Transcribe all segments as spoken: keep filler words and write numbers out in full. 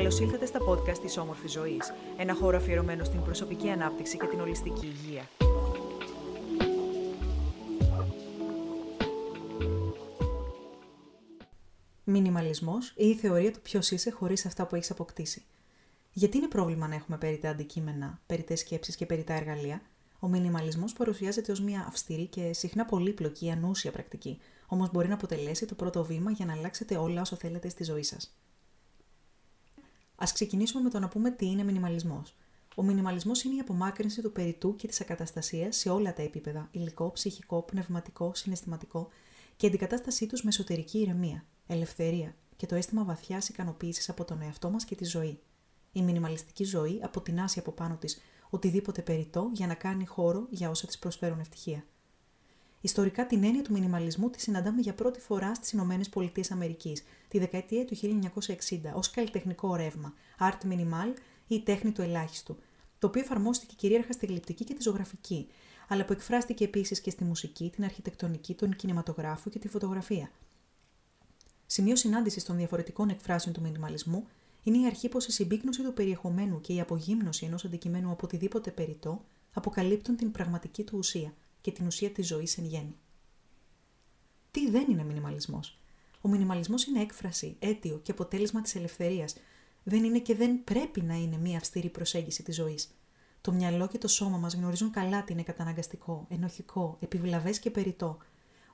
Καλώς ήλθατε στα podcast της Όμορφης Ζωής, ένα χώρο αφιερωμένο στην προσωπική ανάπτυξη και την ολιστική υγεία. Μινιμαλισμός ή η θεωρία του ποιος είσαι χωρίς αυτά που έχεις αποκτήσει. Γιατί είναι πρόβλημα να έχουμε περιττά αντικείμενα, περιττές σκέψεις και περιττά εργαλεία? Ο μινιμαλισμός παρουσιάζεται ως μια αυστηρή και συχνά πολύπλοκη ή ανούσια πρακτική, όμως μπορεί να αποτελέσει το πρώτο βήμα για να αλλάξετε όλα όσα θέλετε στη ζωή σας. Ας ξεκινήσουμε με το να πούμε τι είναι μινιμαλισμός. Ο μινιμαλισμός είναι η απομάκρυνση του περιττού και της ακαταστασίας σε όλα τα επίπεδα, υλικό, ψυχικό, πνευματικό, συναισθηματικό, και η αντικατάστασή τους με εσωτερική ηρεμία, ελευθερία και το αίσθημα βαθιάς ικανοποίησης από τον εαυτό μας και τη ζωή. Η μινιμαλιστική ζωή αποτεινάσει από πάνω της οτιδήποτε περιττό για να κάνει χώρο για όσα της προσφέρουν ευτυχία. Ιστορικά την έννοια του μινιμαλισμού τη συναντάμε για πρώτη φορά στις ΗΠΑ τη δεκαετία του χίλια εννιακόσια εξήντα ως καλλιτεχνικό ρεύμα, art minimal ή τέχνη του ελάχιστου, το οποίο εφαρμόστηκε κυρίαρχα στη γλυπτική και τη ζωγραφική, αλλά που εκφράστηκε επίσης και στη μουσική, την αρχιτεκτονική, τον κινηματογράφο και τη φωτογραφία. Σημείο συνάντησης των διαφορετικών εκφράσεων του μινιμαλισμού είναι η αρχή πως η συμπίκνωση του περιεχομένου και η απογύμνωση ενός αντικειμένου από οτιδήποτε περιττό αποκαλύπτουν την πραγματική του ουσία και την ουσία της ζωής εν γέννη. Τι δεν είναι μινιμαλισμός? Ο μινιμαλισμός είναι έκφραση, αίτιο και αποτέλεσμα της ελευθερίας. Δεν είναι και δεν πρέπει να είναι μια αυστηρή προσέγγιση της ζωής. Το μυαλό και το σώμα μας γνωρίζουν καλά τι είναι καταναγκαστικό, ενοχικό, επιβλαβές και περιττό.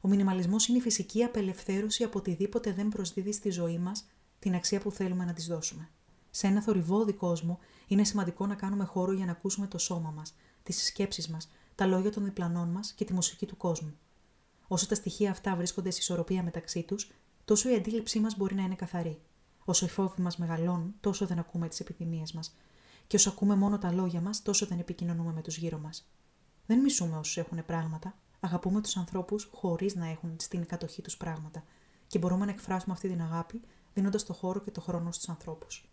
Ο μινιμαλισμός είναι η φυσική απελευθέρωση από οτιδήποτε δεν προσδίδει στη ζωή μας την αξία που θέλουμε να της δώσουμε. Σε ένα θορυβόδη κόσμο είναι σημαντικό να κάνουμε χώρο για να ακούσουμε το σώμα μας, τις σκέψεις μας, τα λόγια των διπλανών μας και τη μουσική του κόσμου. Όσο τα στοιχεία αυτά βρίσκονται σε ισορροπία μεταξύ τους, τόσο η αντίληψή μας μπορεί να είναι καθαρή. Όσο οι φόβοι μας μεγαλώνουν, τόσο δεν ακούμε τις επιθυμίες μας. Και όσο ακούμε μόνο τα λόγια μας, τόσο δεν επικοινωνούμε με τους γύρω μας. Δεν μισούμε όσους έχουν πράγματα. Αγαπούμε τους ανθρώπους χωρίς να έχουν στην κατοχή τους πράγματα. Και μπορούμε να εκφράσουμε αυτή την αγάπη, δίνοντας το χώρο και το χρόνο στους ανθρώπους.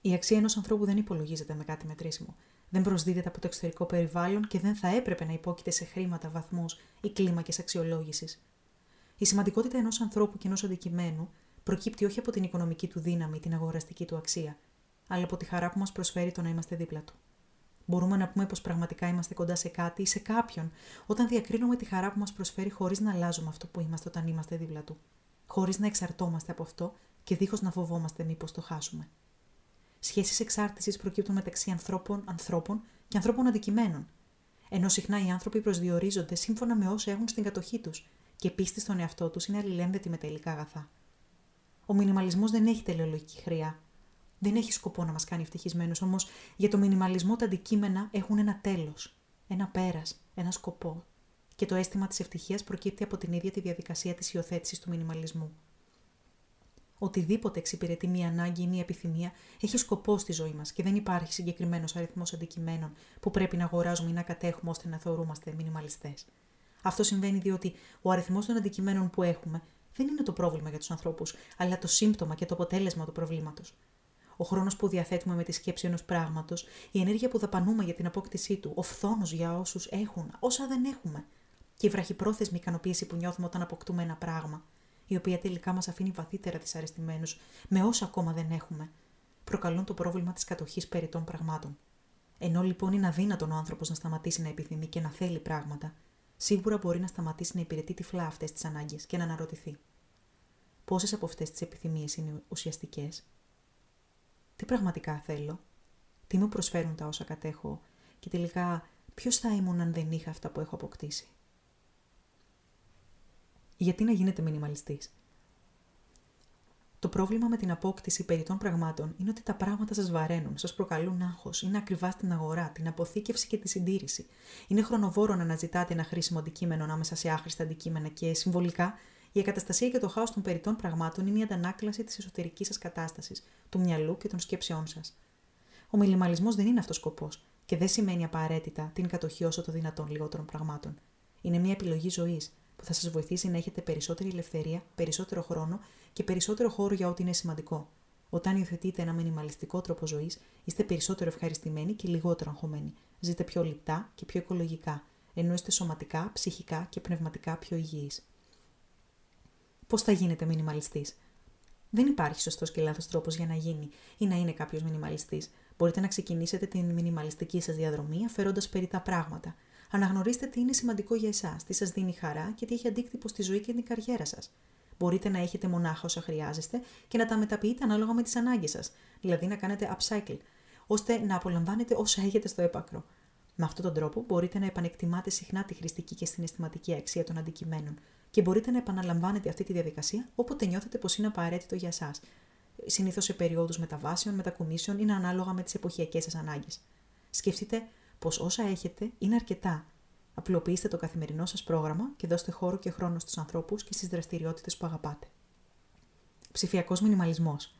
Η αξία ενός ανθρώπου δεν υπολογίζεται με κάτι μετρήσιμο. Δεν προσδίδεται από το εξωτερικό περιβάλλον και δεν θα έπρεπε να υπόκειται σε χρήματα, βαθμούς ή κλίμακες αξιολόγησης. Η σημαντικότητα ενός ανθρώπου και ενός αντικειμένου προκύπτει όχι από την οικονομική του δύναμη ή την αγοραστική του αξία, αλλά από τη χαρά που μας προσφέρει το να είμαστε δίπλα του. Μπορούμε να πούμε πως πραγματικά είμαστε κοντά σε κάτι ή σε κάποιον όταν διακρίνουμε τη χαρά που μας προσφέρει χωρίς να αλλάζουμε αυτό που είμαστε όταν είμαστε δίπλα του, χωρίς να εξαρτώμαστε από αυτό και δίχως να φοβόμαστε μήπως το χάσουμε. Σχέσεις εξάρτησης προκύπτουν μεταξύ ανθρώπων, ανθρώπων και ανθρώπων αντικειμένων, ενώ συχνά οι άνθρωποι προσδιορίζονται σύμφωνα με όσα έχουν στην κατοχή τους και πίστη στον εαυτό τους είναι αλληλένδετη με τα υλικά αγαθά. Ο μινιμαλισμός δεν έχει τελεολογική χρειά. Δεν έχει σκοπό να μας κάνει ευτυχισμένους, όμως για το μινιμαλισμό τα αντικείμενα έχουν ένα τέλος, ένα πέρας, ένα σκοπό και το αίσθημα της ευτυχίας προκύπτει από την ίδια τη διαδικασία της υιοθέτησης του μινιμαλισμού. Οτιδήποτε εξυπηρετεί μία ανάγκη ή μία επιθυμία έχει σκοπό στη ζωή μας και δεν υπάρχει συγκεκριμένος αριθμός αντικειμένων που πρέπει να αγοράζουμε ή να κατέχουμε ώστε να θεωρούμαστε μινιμαλιστές. Αυτό συμβαίνει διότι ο αριθμός των αντικειμένων που έχουμε δεν είναι το πρόβλημα για τους ανθρώπους, αλλά το σύμπτωμα και το αποτέλεσμα του προβλήματος. Ο χρόνος που διαθέτουμε με τη σκέψη ενός πράγματος, η ενέργεια που δαπανούμε για την απόκτησή του, ο φθόνος για όσους έχουν, όσα δεν έχουμε, και η βραχυπρόθεσμη ικανοποίηση που νιώθουμε όταν αποκτούμε ένα πράγμα, η οποία τελικά μας αφήνει βαθύτερα δυσαρεστημένους με όσα ακόμα δεν έχουμε, προκαλούν το πρόβλημα της κατοχής περιττών πραγμάτων. Ενώ λοιπόν είναι αδύνατον ο άνθρωπος να σταματήσει να επιθυμεί και να θέλει πράγματα, σίγουρα μπορεί να σταματήσει να υπηρετεί τυφλά αυτές τις ανάγκες και να αναρωτηθεί. Πόσες από αυτές τις επιθυμίες είναι ουσιαστικές? Τι πραγματικά θέλω, τι μου προσφέρουν τα όσα κατέχω και τελικά ποιος θα ήμουν αν δεν είχα αυτά που έχω αποκτήσει? Γιατί να γίνεται μινιμαλιστής? Το πρόβλημα με την απόκτηση περιττών πραγμάτων είναι ότι τα πράγματα σας βαραίνουν, σας προκαλούν άγχος, είναι ακριβά στην αγορά, την αποθήκευση και τη συντήρηση. Είναι χρονοβόρο να αναζητάτε ένα χρήσιμο αντικείμενο ανάμεσα σε άχρηστα αντικείμενα και συμβολικά η ακαταστασία και το χάος των περιττών πραγμάτων είναι η αντανάκλαση της εσωτερικής σας κατάστασης, του μυαλού και των σκέψεών σας. Ο μινιμαλισμός δεν είναι αυτός σκοπός και δεν σημαίνει απαραίτητα την κατοχή όσο το δυνατόν λιγότερων πραγμάτων. Είναι μια επιλογή ζωής που θα σας βοηθήσει να έχετε περισσότερη ελευθερία, περισσότερο χρόνο και περισσότερο χώρο για ό,τι είναι σημαντικό. Όταν υιοθετείτε ένα μινιμαλιστικό τρόπο ζωής, είστε περισσότερο ευχαριστημένοι και λιγότερο αγχωμένοι. Ζείτε πιο λιπτά και πιο οικολογικά, ενώ είστε σωματικά, ψυχικά και πνευματικά πιο υγιείς. Πώς θα γίνετε μινιμαλιστής? Δεν υπάρχει σωστός και λάθος τρόπος για να γίνει ή να είναι κάποιος μινιμαλιστής. Μπορείτε να ξεκινήσετε την μινιμαλιστική σας διαδρομή αφαιρώντας περιττά πράγματα. Αναγνωρίστε τι είναι σημαντικό για εσάς, τι σας δίνει χαρά και τι έχει αντίκτυπο στη ζωή και την καριέρα σας. Μπορείτε να έχετε μονάχα όσα χρειάζεστε και να τα μεταποιείτε ανάλογα με τις ανάγκες σας, δηλαδή να κάνετε upcycle, ώστε να απολαμβάνετε όσα έχετε στο έπακρο. Με αυτόν τον τρόπο μπορείτε να επανεκτιμάτε συχνά τη χρηστική και συναισθηματική αξία των αντικειμένων και μπορείτε να επαναλαμβάνετε αυτή τη διαδικασία όποτε νιώθετε πως είναι απαραίτητο για εσάς, συνήθως σε περιόδους μεταβάσεων, μετακομίσεων ή ανάλογα με τις εποχιακές σας ανάγκες. Σκεφτείτε πως όσα έχετε είναι αρκετά. Απλοποιήστε το καθημερινό σας πρόγραμμα και δώστε χώρο και χρόνο στους ανθρώπους και στις δραστηριότητες που αγαπάτε. Ψηφιακός μινιμαλισμός.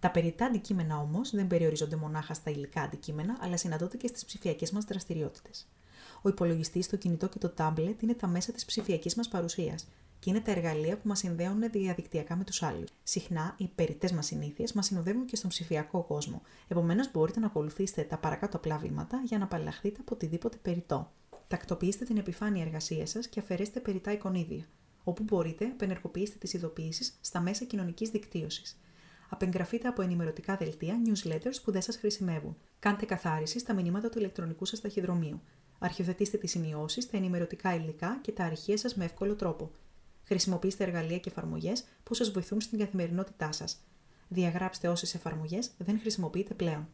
Τα περιττά αντικείμενα όμως δεν περιορίζονται μονάχα στα υλικά αντικείμενα, αλλά συναντώνται και στις ψηφιακές μας δραστηριότητες. Ο υπολογιστής, το κινητό και το τάμπλετ είναι τα μέσα της ψηφιακής μας παρουσίας και είναι τα εργαλεία που μας συνδέουν διαδικτυακά με τους άλλους. Συχνά οι περιττές μας συνήθειες μας συνοδεύουν και στον ψηφιακό κόσμο. Επομένως, μπορείτε να ακολουθήσετε τα παρακάτω απλά βήματα για να απαλλαχθείτε από οτιδήποτε περιττό. Τακτοποιήστε την επιφάνεια εργασίας σας και αφαιρέστε περιττά εικονίδια. Όπου μπορείτε, επενεργοποιήστε τις ειδοποιήσεις στα μέσα κοινωνικής δικτύωσης. Απεγγραφείτε από ενημερωτικά δελτία, newsletters που δεν σας χρησιμεύουν. Κάντε καθάριση στα μηνύματα του ηλεκτρονικού σας ταχυδρομείου. Αρχιοθετήστε τις σημειώσεις, τα ενημερωτικά υλικά και τα αρχεία σας με εύκολο τρόπο. Χρησιμοποιήστε εργαλεία και εφαρμογές που σας βοηθούν στην καθημερινότητά σας. Διαγράψτε όσες εφαρμογές δεν χρησιμοποιείτε πλέον.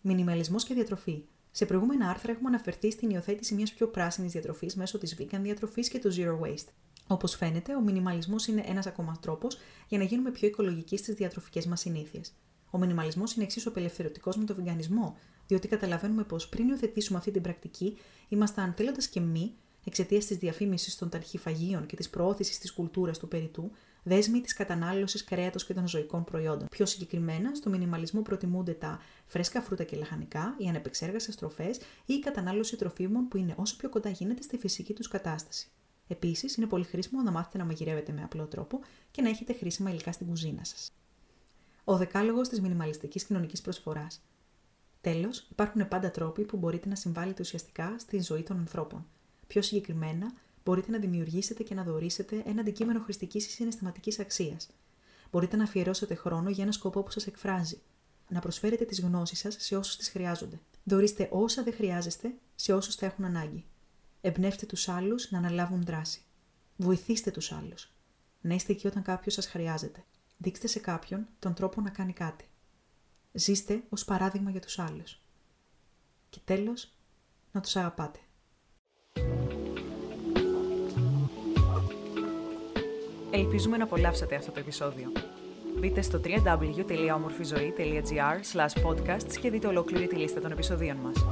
Μινιμαλισμός και διατροφή. Σε προηγούμενα άρθρα έχουμε αναφερθεί στην υιοθέτηση μιας πιο πράσινης διατροφής μέσω της vegan διατροφής και του zero waste. Όπως φαίνεται, ο μινιμαλισμός είναι ένας ακόμα τρόπος για να γίνουμε πιο οικολογικοί στις διατροφικές μας συνήθειες. Ο μινιμαλισμός είναι εξίσου απελευθερωτικός με τον βιγκανισμό, διότι καταλαβαίνουμε πως πριν υιοθετήσουμε αυτή την πρακτική, ήμασταν θέλοντας και μη, εξαιτίας της διαφήμισης των ταρχιφαγίων και της προώθησης της κουλτούρας του περιττού, δέσμοι της κατανάλωσης κρέατος και των ζωικών προϊόντων. Πιο συγκεκριμένα, στο μινιμαλισμό προτιμούνται τα φρέσκα φρούτα και λαχανικά, οι ανεπεξέργαστες τροφές ή η κατανάλωση τροφίμων που είναι όσο πιο κοντά γίνεται στη φυσική τους κατάσταση. Επίσης, είναι πολύ χρήσιμο να μάθετε να μαγειρεύετε με απλό τρόπο και να έχετε χρήσιμα υλικά στην κουζίνα σας. Ο δεκάλογος της μινιμαλιστικής κοινωνικής προσφοράς. Τέλος, υπάρχουν πάντα τρόποι που μπορείτε να συμβάλλετε ουσιαστικά στη ζωή των ανθρώπων. Πιο συγκεκριμένα, μπορείτε να δημιουργήσετε και να δωρήσετε ένα αντικείμενο χρηστικής ή συναισθηματικής αξίας. Μπορείτε να αφιερώσετε χρόνο για ένα σκοπό που σας εκφράζει. Να προσφέρετε τις γνώσεις σας σε όσους τις χρειάζονται. Δωρίστε όσα δεν χρειάζεστε σε όσους τα έχουν ανάγκη. Εμπνεύστε τους άλλους να αναλάβουν δράση. Βοηθήστε τους άλλους. Να είστε εκεί όταν κάποιος σας χρειάζεται. Δείξτε σε κάποιον τον τρόπο να κάνει κάτι. Ζήστε ως παράδειγμα για τους άλλους. Και τέλος, να τους αγαπάτε. Ελπίζουμε να απολαύσατε αυτό το επεισόδιο. Μπείτε στο double-u double-u double-u τελεία όμορφη ζωή τελεία τζι άρ σλας podcasts και δείτε ολόκληρη τη λίστα των επεισοδίων μας.